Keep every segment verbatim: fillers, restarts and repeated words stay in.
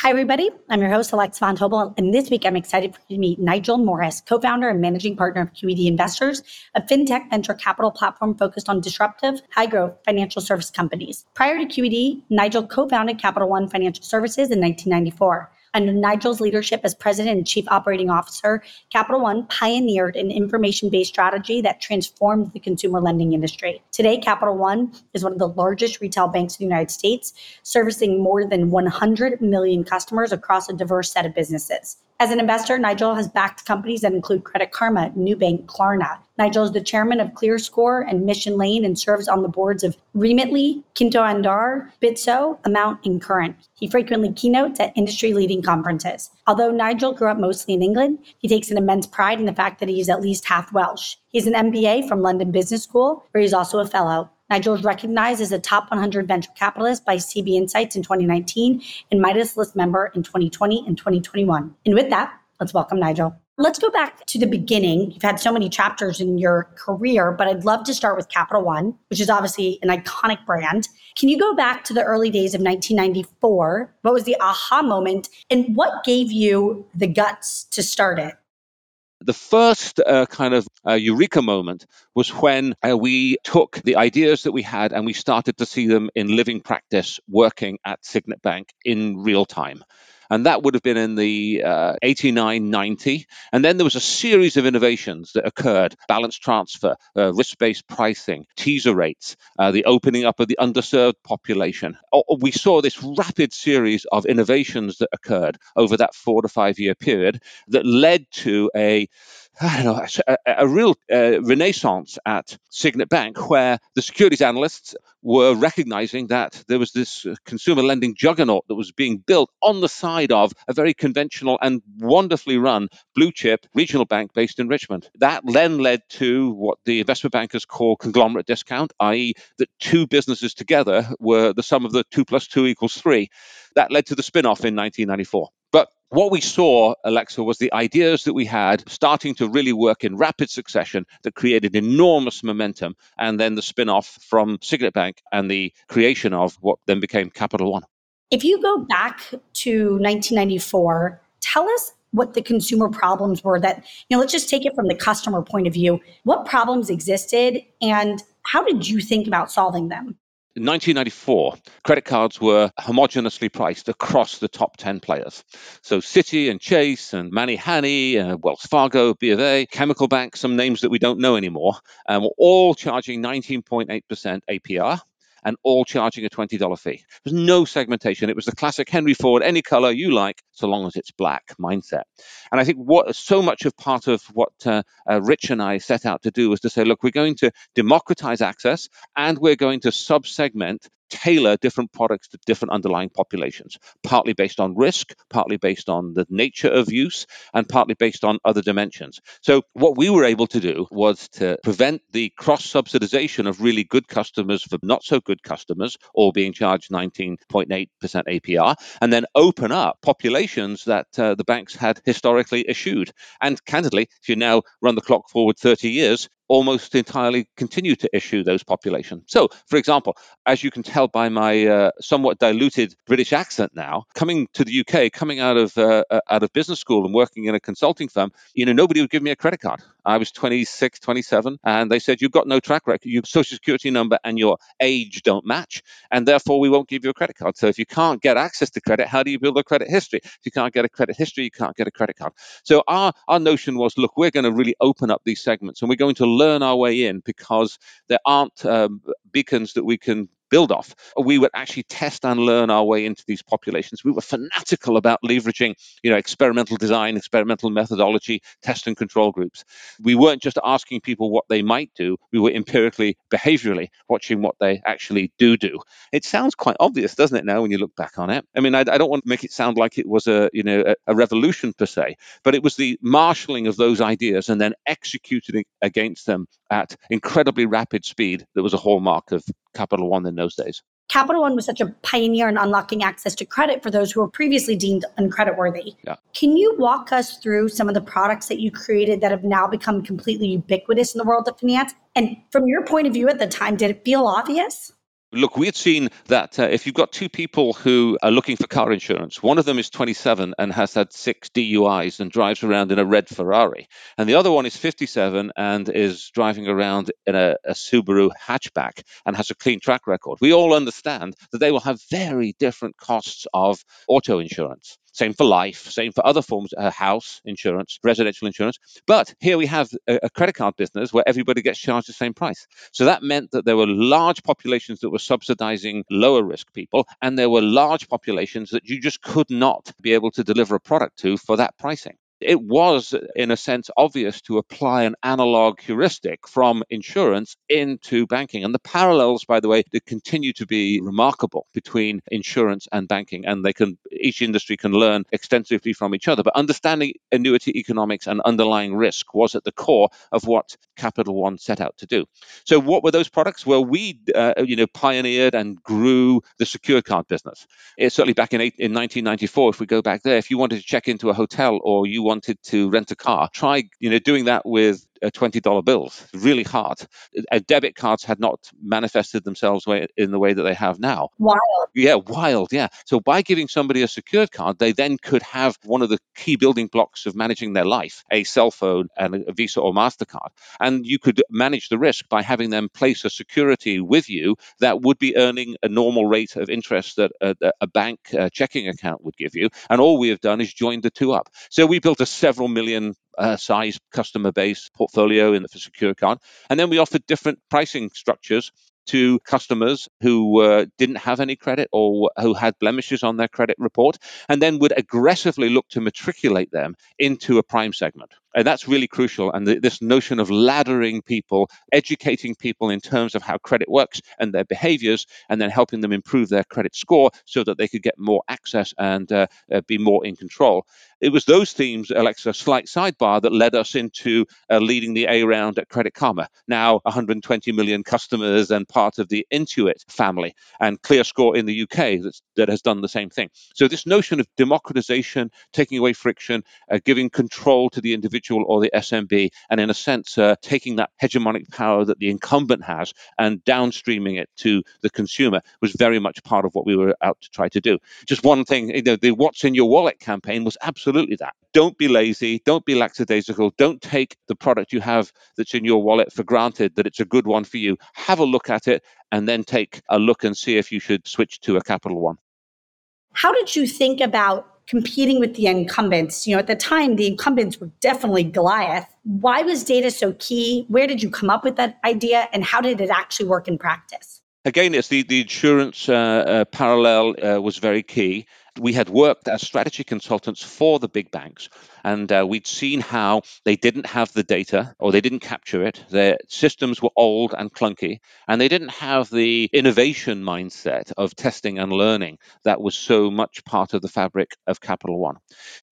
Hi, everybody. I'm your host, Alexa von Tobel, and this week I'm excited to meet Nigel Morris, co-founder and managing partner of Q E D Investors, a fintech venture capital platform focused on disruptive, high-growth financial service companies. Prior to Q E D, Nigel co-founded Capital One Financial Services in nineteen ninety-four. Under Nigel's leadership as president and chief operating officer, Capital One pioneered an information-based strategy that transformed the consumer lending industry. Today, Capital One is one of the largest retail banks in the United States, servicing more than one hundred million customers across a diverse set of businesses. As an investor, Nigel has backed companies that include Credit Karma, Nubank, Klarna. Nigel is the chairman of ClearScore and Mission Lane and serves on the boards of Remitly, Kinto Andar, Bitso, Amount, and Current. He frequently keynotes at industry-leading conferences. Although Nigel grew up mostly in England, he takes an immense pride in the fact that he is at least half Welsh. He is an M B A from London Business School, where he is also a fellow. Nigel is recognized as a top one hundred venture capitalist by C B Insights in twenty nineteen and Midas List member in twenty twenty and twenty twenty-one. And with that, let's welcome Nigel. Let's go back to the beginning. You've had so many chapters in your career, but I'd love to start with Capital One, which is obviously an iconic brand. Can you go back to the early days of nineteen ninety-four? What was the aha moment and what gave you the guts to start it? The first uh, kind of uh, eureka moment was when uh, we took the ideas that we had and we started to see them in living practice working at Signet Bank in real time. And that would have been in the eighty-nine ninety. And then there was a series of innovations that occurred. Balance transfer, uh, risk-based pricing, teaser rates, uh, the opening up of the underserved population. Oh, we saw this rapid series of innovations that occurred over that four to five year period that led to a I don't know, a, a real uh, renaissance at Signet Bank, where the securities analysts were recognizing that there was this consumer lending juggernaut that was being built on the side of a very conventional and wonderfully run blue chip regional bank based in Richmond. That then led to what the investment bankers call conglomerate discount, that is that two businesses together were the sum of the two plus two equals three. That led to the spin-off in nineteen ninety-four. But what we saw, Alexa, was the ideas that we had starting to really work in rapid succession that created enormous momentum, and then the spin-off from Signet Bank and the creation of what then became Capital One. If you go back to nineteen ninety-four, tell us what the consumer problems were that, you know, let's just take it from the customer point of view. What problems existed and how did you think about solving them? In nineteen ninety-four, credit cards were homogeneously priced across the top ten players. So Citi and Chase and Manny Hanny, uh, Wells Fargo, B of A, Chemical Bank, some names that we don't know anymore, um, were all charging nineteen point eight percent A P R and all charging a twenty dollars fee. There was no segmentation. It was the classic Henry Ford, any color you like, so long as it's black mindset. And I think what so much of part of what uh, uh, Rich and I set out to do was to say, look, we're going to democratize access and we're going to sub-segment, tailor different products to different underlying populations, partly based on risk, partly based on the nature of use, and partly based on other dimensions. So what we were able to do was to prevent the cross-subsidization of really good customers from not so good customers, all being charged nineteen point eight percent A P R, and then open up populations that uh, the banks had historically eschewed. And candidly, if you now run the clock forward thirty years, almost entirely continue to issue those populations. So, for example, as you can tell by my uh, somewhat diluted British accent now, coming to the U K, coming out of uh, out of business school and working in a consulting firm, you know, nobody would give me a credit card. I was twenty-six, twenty-seven, and they said, you've got no track record, your social security number and your age don't match, and therefore we won't give you a credit card. So if you can't get access to credit, how do you build a credit history? If you can't get a credit history, you can't get a credit card. So our, our notion was, look, we're going to really open up these segments, and we're going to learn our way in, because there aren't um, beacons that we can build off. We would actually test and learn our way into these populations. We were fanatical about leveraging, you know, experimental design, experimental methodology, test and control groups. We weren't just asking people what they might do. We were empirically, behaviorally watching what they actually do do. It sounds quite obvious, doesn't it, now when you look back on it? I mean, I, I don't want to make it sound like it was a, you know, a, a revolution per se, but it was the marshalling of those ideas and then executing against them at incredibly rapid speed that was a hallmark of Capital One in those days. Capital One was such a pioneer in unlocking access to credit for those who were previously deemed uncreditworthy. Yeah. Can you walk us through some of the products that you created that have now become completely ubiquitous in the world of finance? And from your point of view at the time, did it feel obvious? Look, we had seen that uh, if you've got two people who are looking for car insurance, one of them is twenty-seven and has had six D U Is and drives around in a red Ferrari, and the other one is fifty-seven and is driving around in a, a Subaru hatchback and has a clean track record. We all understand that they will have very different costs of auto insurance. Same for life, same for other forms, uh, house insurance, residential insurance. But here we have a, a credit card business where everybody gets charged the same price. So that meant that there were large populations that were subsidizing lower risk people, and there were large populations that you just could not be able to deliver a product to for that pricing. It was, in a sense, obvious to apply an analog heuristic from insurance into banking. And the parallels, by the way, they continue to be remarkable between insurance and banking. And they can, each industry can learn extensively from each other. But understanding annuity economics and underlying risk was at the core of what Capital One set out to do. So what were those products? Well, we uh, you know, pioneered and grew the secured card business. It's certainly back in, eight, in nineteen ninety-four, if we go back there, if you wanted to check into a hotel or you wanted to rent a car, try you know doing that with twenty dollar bills. Really hard. Uh, debit cards had not manifested themselves way, in the way that they have now. Wild. Yeah, wild, yeah. So by giving somebody a secured card, they then could have one of the key building blocks of managing their life, a cell phone and a Visa or MasterCard. And you could manage the risk by having them place a security with you that would be earning a normal rate of interest that a, a bank uh, checking account would give you. And all we have done is joined the two up. So we built a several million Uh, size customer base portfolio in the for secure card. And then we offered different pricing structures to customers who uh, didn't have any credit or who had blemishes on their credit report, and then would aggressively look to matriculate them into a prime segment. And that's really crucial. And the, this notion of laddering people, educating people in terms of how credit works and their behaviors, and then helping them improve their credit score so that they could get more access and uh, uh, be more in control. It was those themes, Alexa, slight sidebar, that led us into uh, leading the A round at Credit Karma. Now one hundred twenty million customers and part of the Intuit family, and ClearScore in the U K that's, that has done the same thing. So this notion of democratization, taking away friction, uh, giving control to the individual or the S M B, and in a sense, uh, taking that hegemonic power that the incumbent has and downstreaming it to the consumer was very much part of what we were out to try to do. Just one thing, you know, the What's in Your Wallet campaign was absolutely that. Don't be lazy. Don't be lackadaisical. Don't take the product you have that's in your wallet for granted that it's a good one for you. Have a look at it and then take a look and see if you should switch to a Capital One. How did you think about competing with the incumbents? You know, at the time, the incumbents were definitely Goliath. Why was data so key? Where did you come up with that idea? And how did it actually work in practice? Again, it's the, the insurance uh, uh, parallel uh, was very key. We had worked as strategy consultants for the big banks, and uh, we'd seen how they didn't have the data, or they didn't capture it. Their systems were old and clunky, and they didn't have the innovation mindset of testing and learning that was so much part of the fabric of Capital One.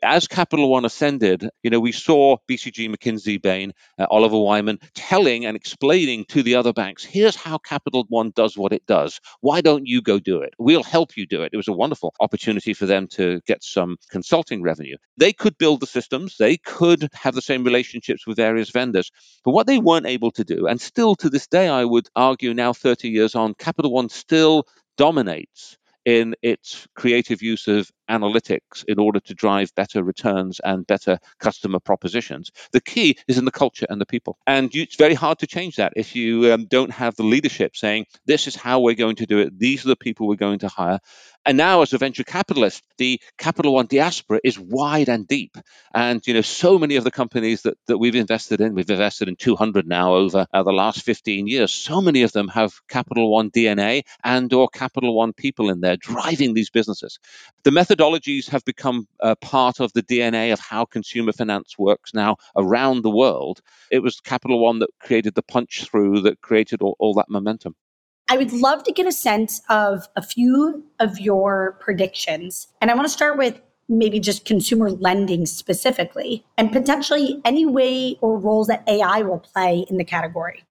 As Capital One ascended, you know, we saw B C G, McKinsey, Bain, uh, Oliver Wyman telling and explaining to the other banks, here's how Capital One does what it does. Why don't you go do it? We'll help you do it. It was a wonderful opportunity for them to get some consulting revenue. They could build the system systems. They could have the same relationships with various vendors. But what they weren't able to do, and still to this day, I would argue now thirty years on, Capital One still dominates in its creative use of analytics in order to drive better returns and better customer propositions. The key is in the culture and the people. And you, it's very hard to change that if you um, don't have the leadership saying, this is how we're going to do it. These are the people we're going to hire. And now as a venture capitalist, the Capital One diaspora is wide and deep. And, you know, so many of the companies that, that we've invested in, we've invested in two hundred now over uh, the last fifteen years. So many of them have Capital One D N A and or Capital One people in there driving these businesses. The method Methodologies have become uh, part of the D N A of how consumer finance works now around the world. It was Capital One that created the punch through, that created all, all that momentum. I would love to get a sense of a few of your predictions. And I want to start with maybe just consumer lending specifically, and potentially any way or roles that A I will play in the category.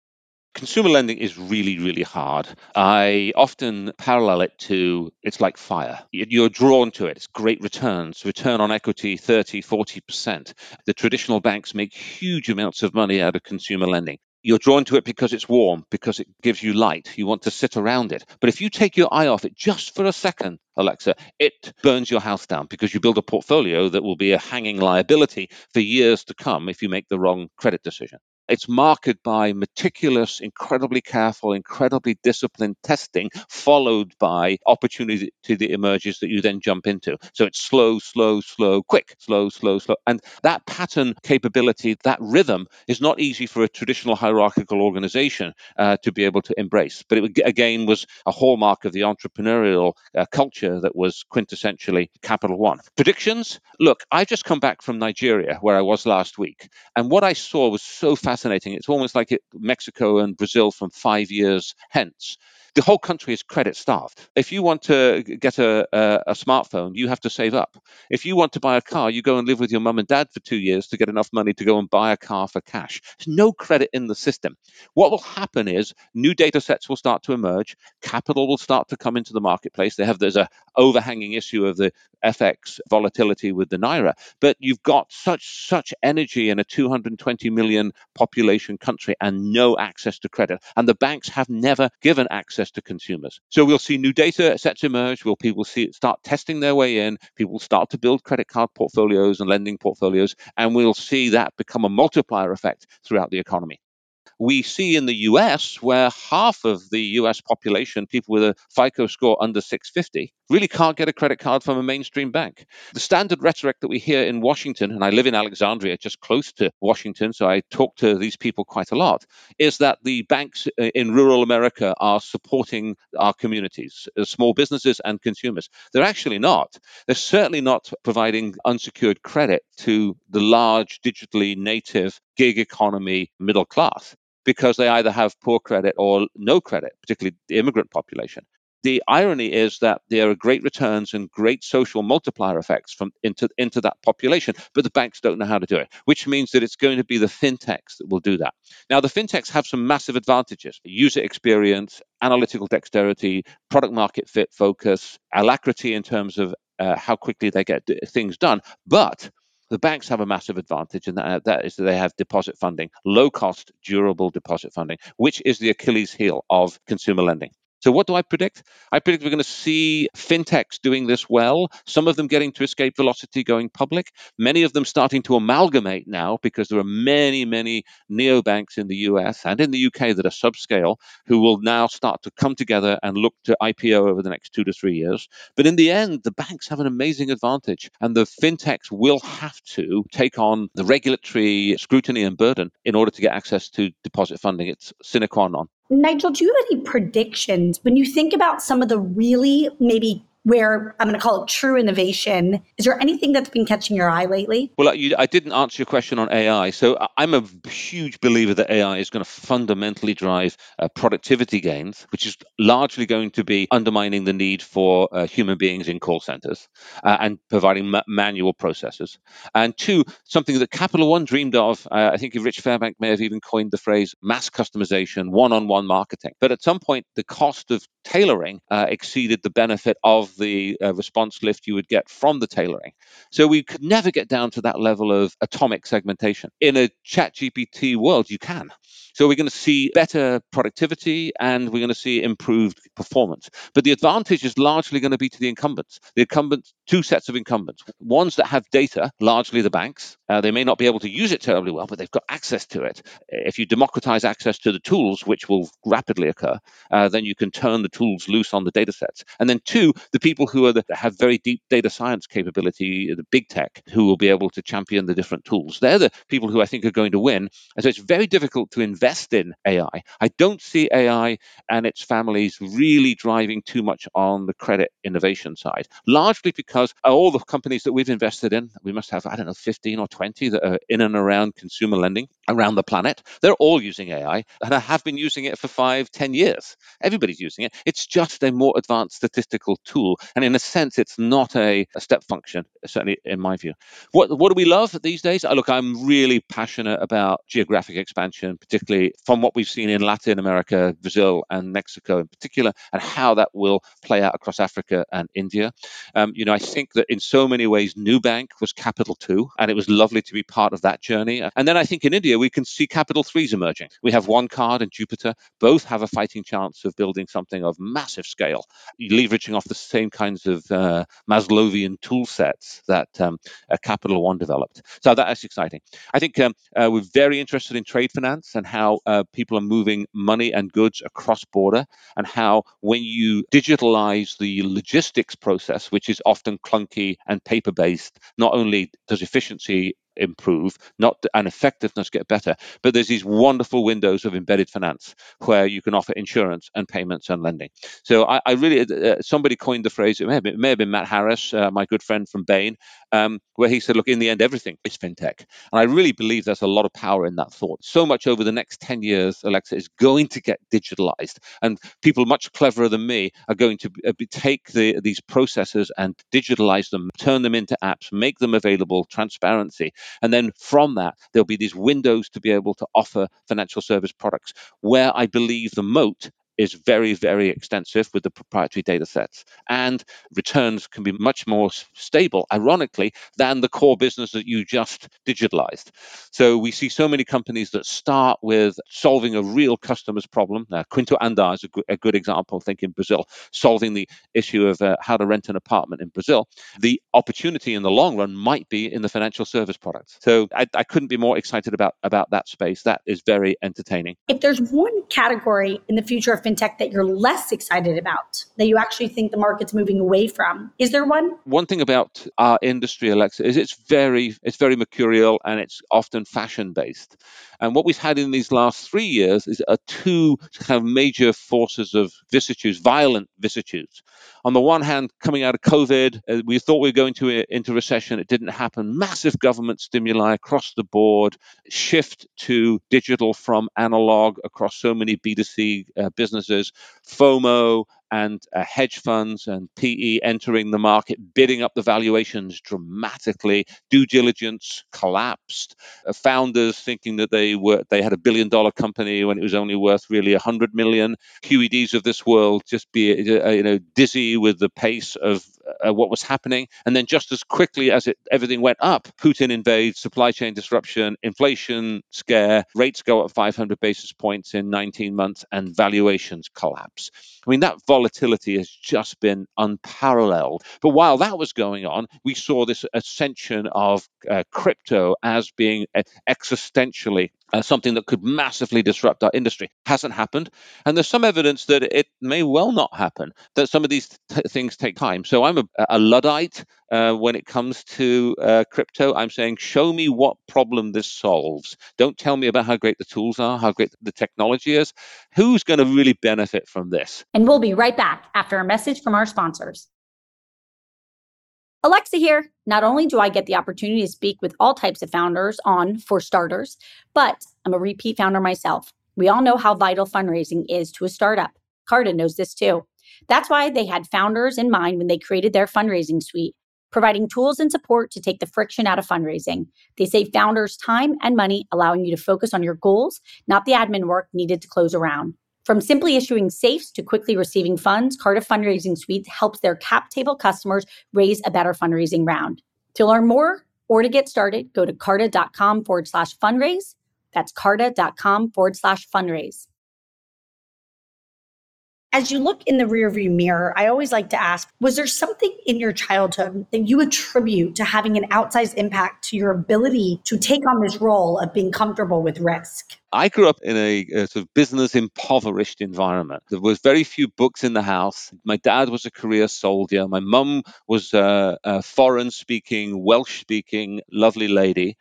Consumer lending is really, really hard. I often parallel it to, it's like fire. You're drawn to it. It's great returns, return on equity, thirty, forty percent. The traditional banks make huge amounts of money out of consumer lending. You're drawn to it because it's warm, because it gives you light. You want to sit around it. But if you take your eye off it just for a second, Alexa, it burns your house down because you build a portfolio that will be a hanging liability for years to come if you make the wrong credit decision. It's marked by meticulous, incredibly careful, incredibly disciplined testing, followed by opportunity that emerges that you then jump into. So it's slow, slow, slow, quick, slow, slow, slow. And that pattern capability, that rhythm is not easy for a traditional hierarchical organization uh, to be able to embrace. But it, again, was a hallmark of the entrepreneurial uh, culture that was quintessentially Capital One. Predictions? Look, I've just come back from Nigeria, where I was last week. And what I saw was so fascinating. Fascinating. It's almost like it, Mexico and Brazil from five years hence. The whole country is credit starved. If you want to get a, a, a smartphone, you have to save up. If you want to buy a car, you go and live with your mum and dad for two years to get enough money to go and buy a car for cash. There's no credit in the system. What will happen is new data sets will start to emerge. Capital will start to come into the marketplace. They have there's an overhanging issue of the F X volatility with the Naira. But you've got such, such energy in a two hundred twenty million population country and no access to credit. And the banks have never given access to consumers. So we'll see new data sets emerge. Will people see it start testing their way in? People start to build credit card portfolios and lending portfolios, and we'll see that become a multiplier effect throughout the economy. We see in the U S, where half of the U S population, people with a FICO score under six fifty, really can't get a credit card from a mainstream bank. The standard rhetoric that we hear in Washington, and I live in Alexandria, just close to Washington, so I talk to these people quite a lot, is that the banks in rural America are supporting our communities, small businesses and consumers. They're actually not. They're certainly not providing unsecured credit to the large, digitally native, gig economy middle class, because they either have poor credit or no credit, particularly the immigrant population. The irony is that there are great returns and great social multiplier effects from into, into that population, but the banks don't know how to do it, which means that it's going to be the fintechs that will do that. Now, the fintechs have some massive advantages: user experience, analytical dexterity, product market fit focus, alacrity in terms of uh, how quickly they get things done. But the banks have a massive advantage, and that, that is that they have deposit funding, low-cost, durable deposit funding, which is the Achilles heel of consumer lending. So what do I predict? I predict we're going to see fintechs doing this well, some of them getting to escape velocity going public, many of them starting to amalgamate now because there are many, many neobanks in the U S and in the U K that are subscale who will now start to come together and look to I P O over the next two to three years. But in the end, the banks have an amazing advantage, and the fintechs will have to take on the regulatory scrutiny and burden in order to get access to deposit funding. It's sine qua non. Nigel, do you have any predictions when you think about some of the really maybe where I'm going to call it true innovation? Is there anything that's been catching your eye lately? Well, you, I didn't answer your question on A I. So I'm a huge believer that A I is going to fundamentally drive uh, productivity gains, which is largely going to be undermining the need for uh, human beings in call centers uh, and providing ma- manual processes. And two, something that Capital One dreamed of, uh, I think Rich Fairbank may have even coined the phrase mass customization, one-on-one marketing. But at some point, the cost of tailoring uh, exceeded the benefit of of the uh, response lift you would get from the tailoring. So we could never get down to that level of atomic segmentation. In a ChatGPT world, you can. So we're going to see better productivity and we're going to see improved performance. But the advantage is largely going to be to the incumbents. The incumbents, two sets of incumbents, ones that have data, largely the banks. Uh, they may not be able to use it terribly well, but they've got access to it. If you democratize access to the tools, which will rapidly occur, uh, then you can turn the tools loose on the data sets. And then two, the people who are the, have very deep data science capability, the big tech, who will be able to champion the different tools. They're the people who I think are going to win. And so it's very difficult to invest in A I. I don't see A I and its families really driving too much on the credit innovation side, largely because all the companies that we've invested in, we must have, I don't know, fifteen or twenty that are in and around consumer lending around the planet. They're all using A I and I have been using it for five, ten years. Everybody's using it. It's just a more advanced statistical tool. And in a sense, it's not a, a step function, certainly in my view. What, what do we love these days? Look, I'm really passionate about geographic expansion, particularly from what we've seen in Latin America, Brazil and Mexico in particular, and how that will play out across Africa and India. Um, you know, I think that in so many ways, Nubank was Capital Two, and it was lovely to be part of that journey. And then I think in India, we can see Capital Threes emerging. We have One Card and Jupiter. Both have a fighting chance of building something of massive scale, leveraging off the same kinds of uh, Maslowian tool sets that um, uh, Capital One developed. So that is exciting. I think um, uh, we're very interested in trade finance and how uh, people are moving money and goods across border, and how when you digitalize the logistics process, which is often clunky and paper-based, not only does efficiency improve, not and effectiveness get better, but there's these wonderful windows of embedded finance where you can offer insurance and payments and lending. So I, I really, uh, somebody coined the phrase, it may have been, may have been Matt Harris, uh, my good friend from Bain, um, where he said, look, in the end, everything is fintech. And I really believe there's a lot of power in that thought. So much over the next ten years, Alexa, is going to get digitalized. And people much cleverer than me are going to uh, take the, these processes and digitalize them, turn them into apps, make them available, transparency. And then from that, there'll be these windows to be able to offer financial service products where I believe the moat is very, very extensive with the proprietary data sets. And returns can be much more stable, ironically, than the core business that you just digitalized. So we see so many companies that start with solving a real customer's problem. Now, Quinto Andar is a, g- a good example, I think, in Brazil, solving the issue of uh, how to rent an apartment in Brazil. The opportunity in the long run might be in the financial service products. So I, I couldn't be more excited about, about that space. That is very entertaining. If there's one category in the future of fintech that you're less excited about, that you actually think the market's moving away from? Is there one? One thing about our industry, Alexa, is it's very, it's very mercurial and it's often fashion-based. And what we've had in these last three years is are two kind of major forces of vicissitudes, violent vicissitudes. On the one hand, coming out of COVID, we thought we were going to into recession. It didn't happen. Massive government stimuli across the board, shift to digital from analog across so many B two C uh, businesses. Businesses, FOMO and uh, hedge funds and P E entering the market, bidding up the valuations dramatically, due diligence collapsed, uh, founders thinking that they were they had a billion dollar company when it was only worth really a hundred million. Q E Ds of this world just be uh, you know dizzy with the pace of uh, what was happening. And then just as quickly as it everything went up, Putin invades, supply chain disruption, inflation scare, rates go up five hundred basis points in nineteen months, and valuation collapse. I mean, that volatility has just been unparalleled. But while that was going on, we saw this ascension of uh, crypto as being uh, existentially Uh, something that could massively disrupt our industry. Hasn't happened. And there's some evidence that it may well not happen, that some of these t- things take time. So I'm a, a Luddite uh, when it comes to uh, crypto. I'm saying, show me what problem this solves. Don't tell me about how great the tools are, how great the technology is. Who's going to really benefit from this? And we'll be right back after a message from our sponsors. Alexa here. Not only do I get the opportunity to speak with all types of founders on For Starters, but I'm a repeat founder myself. We all know how vital fundraising is to a startup. Carta knows this too. That's why they had founders in mind when they created their fundraising suite, providing tools and support to take the friction out of fundraising. They save founders time and money, allowing you to focus on your goals, not the admin work needed to close a round. From simply issuing safes to quickly receiving funds, Carta Fundraising Suites helps their cap table customers raise a better fundraising round. To learn more or to get started, go to carta.com forward slash fundraise. That's carta.com forward slash fundraise. As you look in the rearview mirror, I always like to ask, was there something in your childhood that you attribute to having an outsized impact to your ability to take on this role of being comfortable with risk? I grew up in a, a sort of business impoverished environment. There was very few books in the house. My dad was a career soldier. My mum was a, a foreign speaking, Welsh speaking, lovely lady.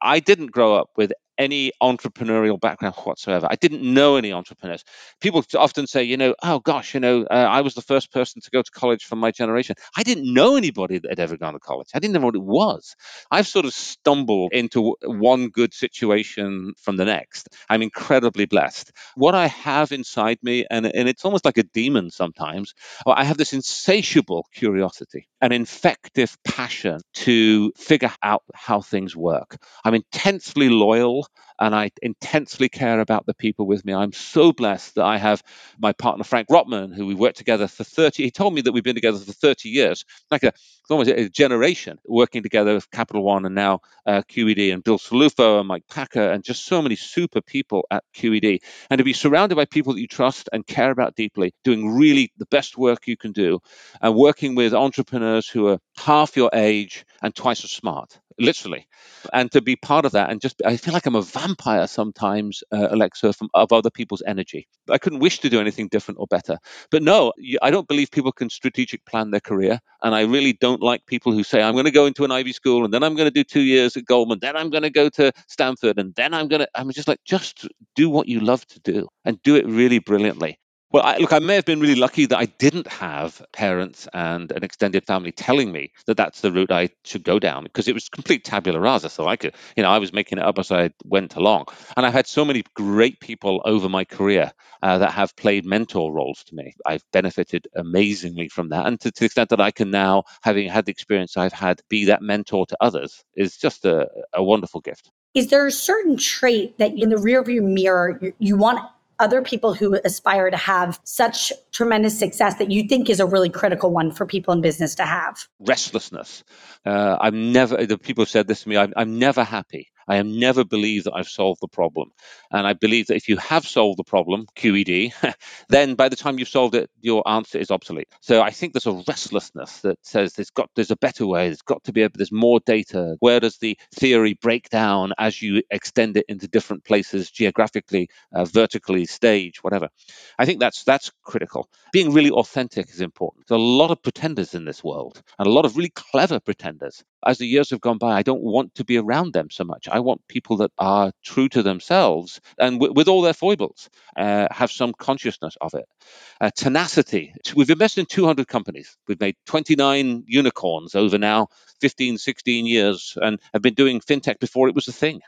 I didn't grow up with any entrepreneurial background whatsoever. I didn't know any entrepreneurs. People often say, you know, oh gosh, you know, uh, I was the first person to go to college from my generation. I didn't know anybody that had ever gone to college. I didn't know what it was. I've sort of stumbled into one good situation from the next. I'm incredibly blessed. What I have inside me, and, and it's almost like a demon sometimes, I have this insatiable curiosity, an infective passion to figure out how things work. I'm intensely loyal and I intensely care about the people with me. I'm so blessed that I have my partner, Frank Rotman, who we worked together for thirty. He told me that we've been together for thirty years, like a, it's almost a generation working together with Capital One and now uh, Q E D and Bill Salufo and Mike Packer and just so many super people at Q E D. And to be surrounded by people that you trust and care about deeply, doing really the best work you can do and working with entrepreneurs who are half your age and twice as smart. Literally. And to be part of that and just, I feel like I'm a vampire sometimes, uh, Alexa, from, of other people's energy. I couldn't wish to do anything different or better. But no, I don't believe people can strategic plan their career. And I really don't like people who say, I'm going to go into an Ivy school and then I'm going to do two years at Goldman. Then I'm going to go to Stanford and then I'm going to, I'm just like, just do what you love to do and do it really brilliantly. Well, I, look, I may have been really lucky that I didn't have parents and an extended family telling me that that's the route I should go down because it was complete tabula rasa. So I could, you know, I was making it up as I went along. And I've had so many great people over my career uh, that have played mentor roles to me. I've benefited amazingly from that. And to, to the extent that I can now, having had the experience I've had, be that mentor to others is just a, a wonderful gift. Is there a certain trait that in the rearview mirror you, you want other people who aspire to have such tremendous success that you think is a really critical one for people in business to have? Restlessness. Uh, I'm never, the people have said this to me, I'm, I'm never happy. I am never believe that I've solved the problem. And I believe that if you have solved the problem, Q E D, then by the time you've solved it, your answer is obsolete. So I think there's a restlessness that says there's got there's a better way. There's got to be a, there's more data. Where does the theory break down as you extend it into different places geographically, uh, vertically, stage, whatever? I think that's that's critical. Being really authentic is important. There's a lot of pretenders in this world and a lot of really clever pretenders. As the years have gone by, I don't want to be around them so much. I want people that are true to themselves and w- with all their foibles, uh, have some consciousness of it. Uh, tenacity. We've invested in two hundred companies. We've made twenty-nine unicorns over now fifteen, sixteen years and have been doing fintech before it was a thing.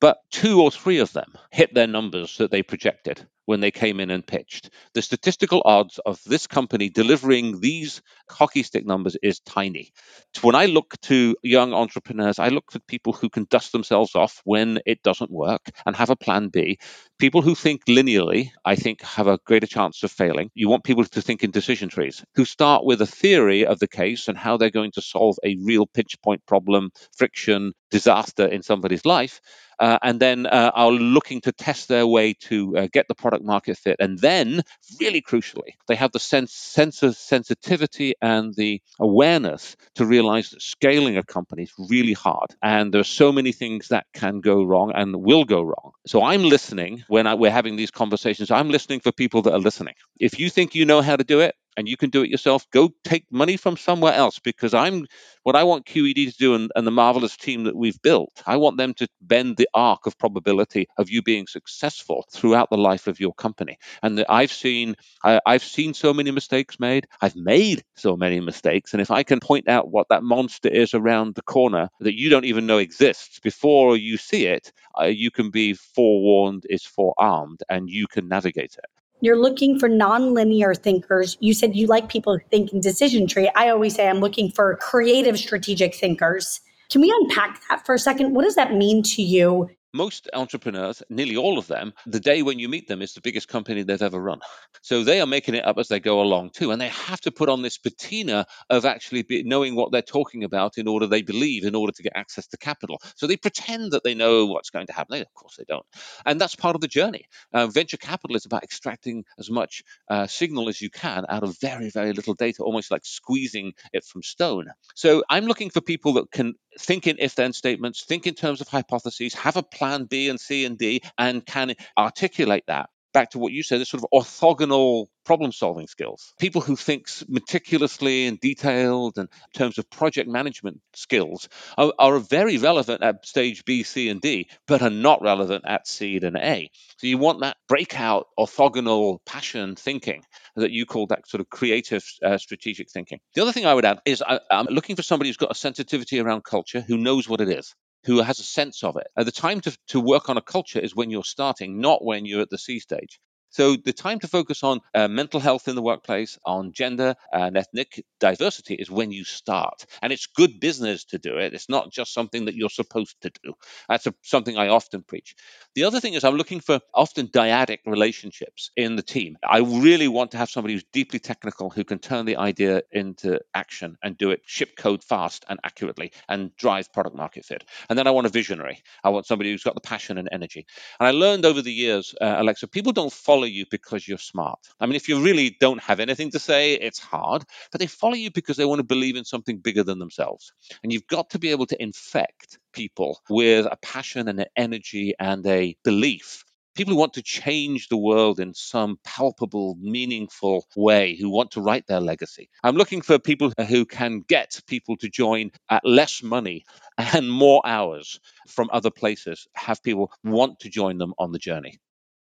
But two or three of them hit their numbers that they projected when they came in and pitched. The statistical odds of this company delivering these hockey stick numbers is tiny. When I look to young entrepreneurs, I look for people who can dust themselves off when it doesn't work and have a plan B. People who think linearly, I think, have a greater chance of failing. You want people to think in decision trees, who start with a theory of the case and how they're going to solve a real pinch point problem, friction, disaster in somebody's life, uh, and then uh, are looking to test their way to uh, get the product market fit. And then, really crucially, they have the sense, sense of sensitivity and the awareness to realize that scaling a company is really hard. And there are so many things that can go wrong and will go wrong. So I'm listening when I, we're having these conversations. I'm listening for people that are listening. If you think you know how to do it, and you can do it yourself, go take money from somewhere else, because I'm what I want Q E D to do and, and the marvelous team that we've built. I want them to bend the arc of probability of you being successful throughout the life of your company. And the, I've seen I, I've seen so many mistakes made. I've made so many mistakes. And if I can point out what that monster is around the corner that you don't even know exists before you see it, uh, you can be forewarned, is forearmed, and you can navigate it. You're looking for nonlinear thinkers. You said you like people who think in decision tree. I always say I'm looking for creative strategic thinkers. Can we unpack that for a second? What does that mean to you Most entrepreneurs, nearly all of them, the day when you meet them is the biggest company they've ever run. So they are making it up as they go along too. And they have to put on this patina of actually be, knowing what they're talking about in order they believe in order to get access to capital. So they pretend that they know what's going to happen. They, of course they don't. And that's part of the journey. Uh, venture capital is about extracting as much uh, signal as you can out of very, very little data, almost like squeezing it from stone. So I'm looking for people that can think in if-then statements, think in terms of hypotheses, have a plan B and C and D, and can articulate that. Back to what you said, this sort of orthogonal problem-solving skills. People who think meticulously and detailed and in terms of project management skills are, are very relevant at stage B, C, and D, but are not relevant at C and A. So you want that breakout orthogonal passion thinking that you call that sort of creative uh, strategic thinking. The other thing I would add is I, I'm looking for somebody who's got a sensitivity around culture, who knows what it is, who has a sense of it. And the time to, to work on a culture is when you're starting, not when you're at the C stage. So the time to focus on uh, mental health in the workplace, on gender and ethnic diversity is when you start. And it's good business to do it. It's not just something that you're supposed to do. That's a, something I often preach. The other thing is I'm looking for often dyadic relationships in the team. I really want to have somebody who's deeply technical, who can turn the idea into action and do it ship code fast and accurately and drive product market fit. And then I want a visionary. I want somebody who's got the passion and energy. And I learned over the years, uh, Alexa, people don't follow you because you're smart. I mean, if you really don't have anything to say, it's hard, but they follow you because they want to believe in something bigger than themselves. And you've got to be able to infect people with a passion and an energy and a belief. People who want to change the world in some palpable, meaningful way, who want to write their legacy. I'm looking for people who can get people to join at less money and more hours from other places, have people want to join them on the journey.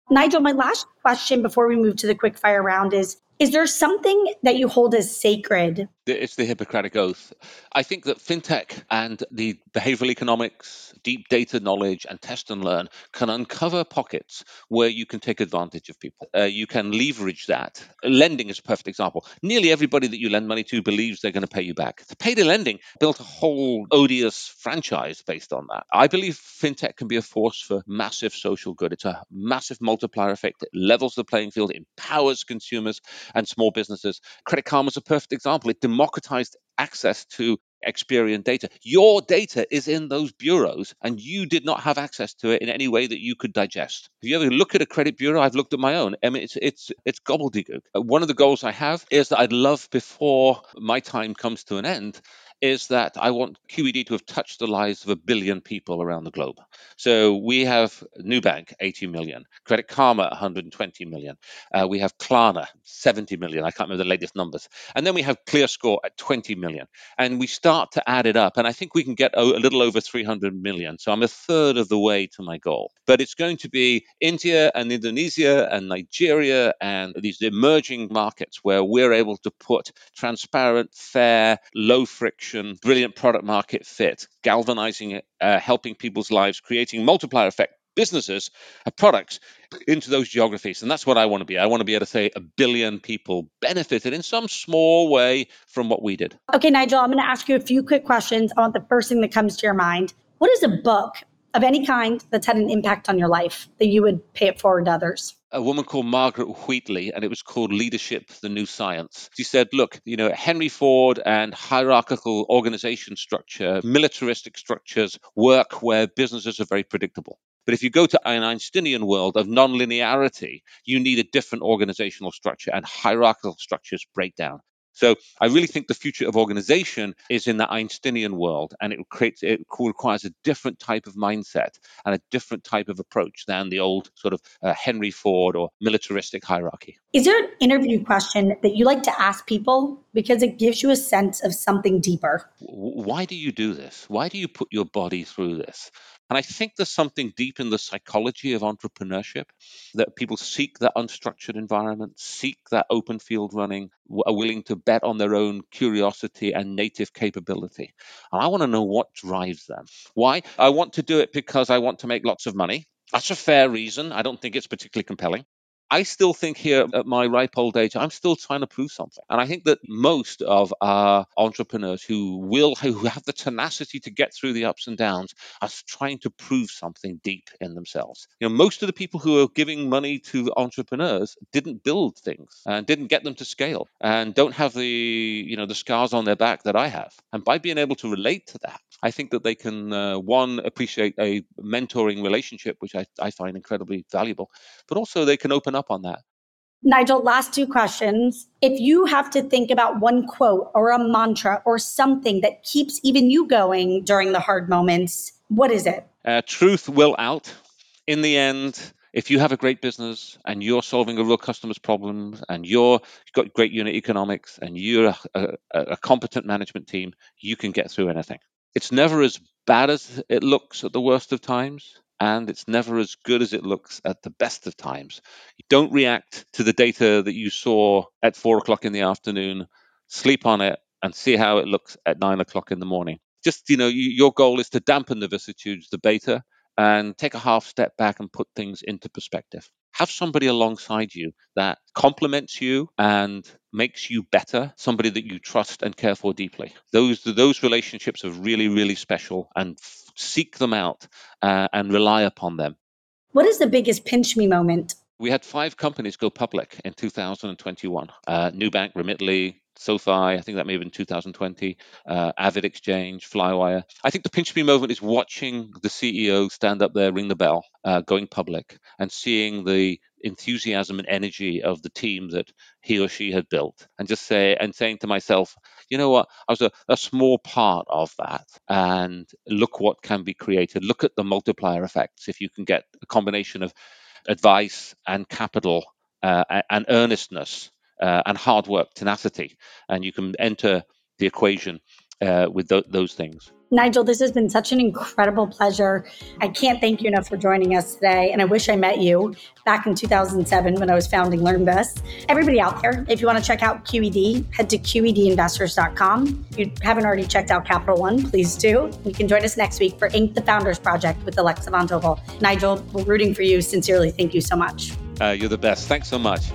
Nigel, my last question before we move to the quick fire round is, is there something that you hold as sacred? It's the Hippocratic Oath. I think that fintech and the behavioral economics, deep data knowledge, and test and learn can uncover pockets where you can take advantage of people. Uh, you can leverage that. Lending is a perfect example. Nearly everybody that you lend money to believes they're going to pay you back. The payday lending built a whole odious franchise based on that. I believe fintech can be a force for massive social good. It's a massive multiplier effect. It levels the playing field, empowers consumers and small businesses. Credit Karma is a perfect example. It democratized access to Experian data. Your data is in those bureaus, and you did not have access to it in any way that you could digest. If you ever look at a credit bureau, I've looked at my own. I mean, it's it's it's gobbledygook. One of the goals I have is that I'd love, before my time comes to an end, is that I want Q E D to have touched the lives of a billion people around the globe. So we have Nubank, eighty million, Credit Karma, one hundred twenty million. Uh, we have Klarna, seventy million. I can't remember the latest numbers. And then we have ClearScore at twenty million. And we start to add it up. And I think we can get a little over three hundred million. So I'm a third of the way to my goal. But it's going to be India and Indonesia and Nigeria and these emerging markets where we're able to put transparent, fair, low friction, brilliant product market fit, galvanizing it, uh, helping people's lives, creating multiplier effect businesses, uh, products into those geographies. And that's what I want to be. I want to be able to say a billion people benefited in some small way from what we did. Okay, Nigel, I'm going to ask you a few quick questions. I want the first thing that comes to your mind. What is a book of any kind that's had an impact on your life that you would pay it forward to others? A woman called Margaret Wheatley, and it was called Leadership, the New Science. She said, look, you know, Henry Ford and hierarchical organization structure, militaristic structures work where businesses are very predictable. But if you go to an Einsteinian world of nonlinearity, you need a different organizational structure, and hierarchical structures break down. So I really think the future of organization is in the Einsteinian world, and it creates, it requires a different type of mindset and a different type of approach than the old sort of uh, Henry Ford or militaristic hierarchy. Is there an interview question that you like to ask people because it gives you a sense of something deeper? Why do you do this? Why do you put your body through this? And I think there's something deep in the psychology of entrepreneurship that people seek that unstructured environment, seek that open field running, are willing to bet on their own curiosity and native capability. And I want to know what drives them. Why? I want to do it because I want to make lots of money. That's a fair reason. I don't think it's particularly compelling. I still think here at my ripe old age, I'm still trying to prove something. And I think that most of our entrepreneurs who will, who have the tenacity to get through the ups and downs are trying to prove something deep in themselves. You know, most of the people who are giving money to entrepreneurs didn't build things and didn't get them to scale and don't have the, you know, the scars on their back that I have. And by being able to relate to that, I think that they can, uh, one, appreciate a mentoring relationship, which I, I find incredibly valuable, but also they can open up on that. Nigel, last two questions. If you have to think about one quote or a mantra or something that keeps even you going during the hard moments, what is it? Uh, truth will out. In the end, if you have a great business and you're solving a real customer's problems and you're, you've got great unit economics and you're a, a, a competent management team, you can get through anything. It's never as bad as it looks at the worst of times, and it's never as good as it looks at the best of times. You don't react to the data that you saw at four o'clock in the afternoon, sleep on it, and see how it looks at nine o'clock in the morning. Just, you know, you, your goal is to dampen the vicissitudes, the beta, and take a half step back and put things into perspective. Have somebody alongside you that complements you and makes you better, somebody that you trust and care for deeply. Those those relationships are really, really special, and f- seek them out uh, and rely upon them. What is the biggest pinch me moment? We had five companies go public in two thousand twenty-one. Uh, Nubank, Remitly, SoFi, I think that may have been two thousand twenty, uh, Avid Exchange, Flywire. I think the pinch me moment is watching the C E O stand up there, ring the bell, uh, going public, and seeing the enthusiasm and energy of the team that he or she had built, and just say and saying to myself, you know what, I was a, a small part of that, and look what can be created. Look at the multiplier effects if you can get a combination of advice and capital uh, and earnestness. Uh, and hard work, tenacity, and you can enter the equation uh, with th- those things. Nigel, this has been such an incredible pleasure. I can't thank you enough for joining us today, and I wish I met you back in two thousand seven when I was founding LearnVest. Everybody out there, if you want to check out Q E D, head to Q E D investors dot com. If you haven't already checked out Capital One, please do. You can join us next week for Incorporated the Founders Project with Alexa von Tobel. Nigel, we're rooting for you. Sincerely, thank you so much. Uh, you're the best. Thanks so much.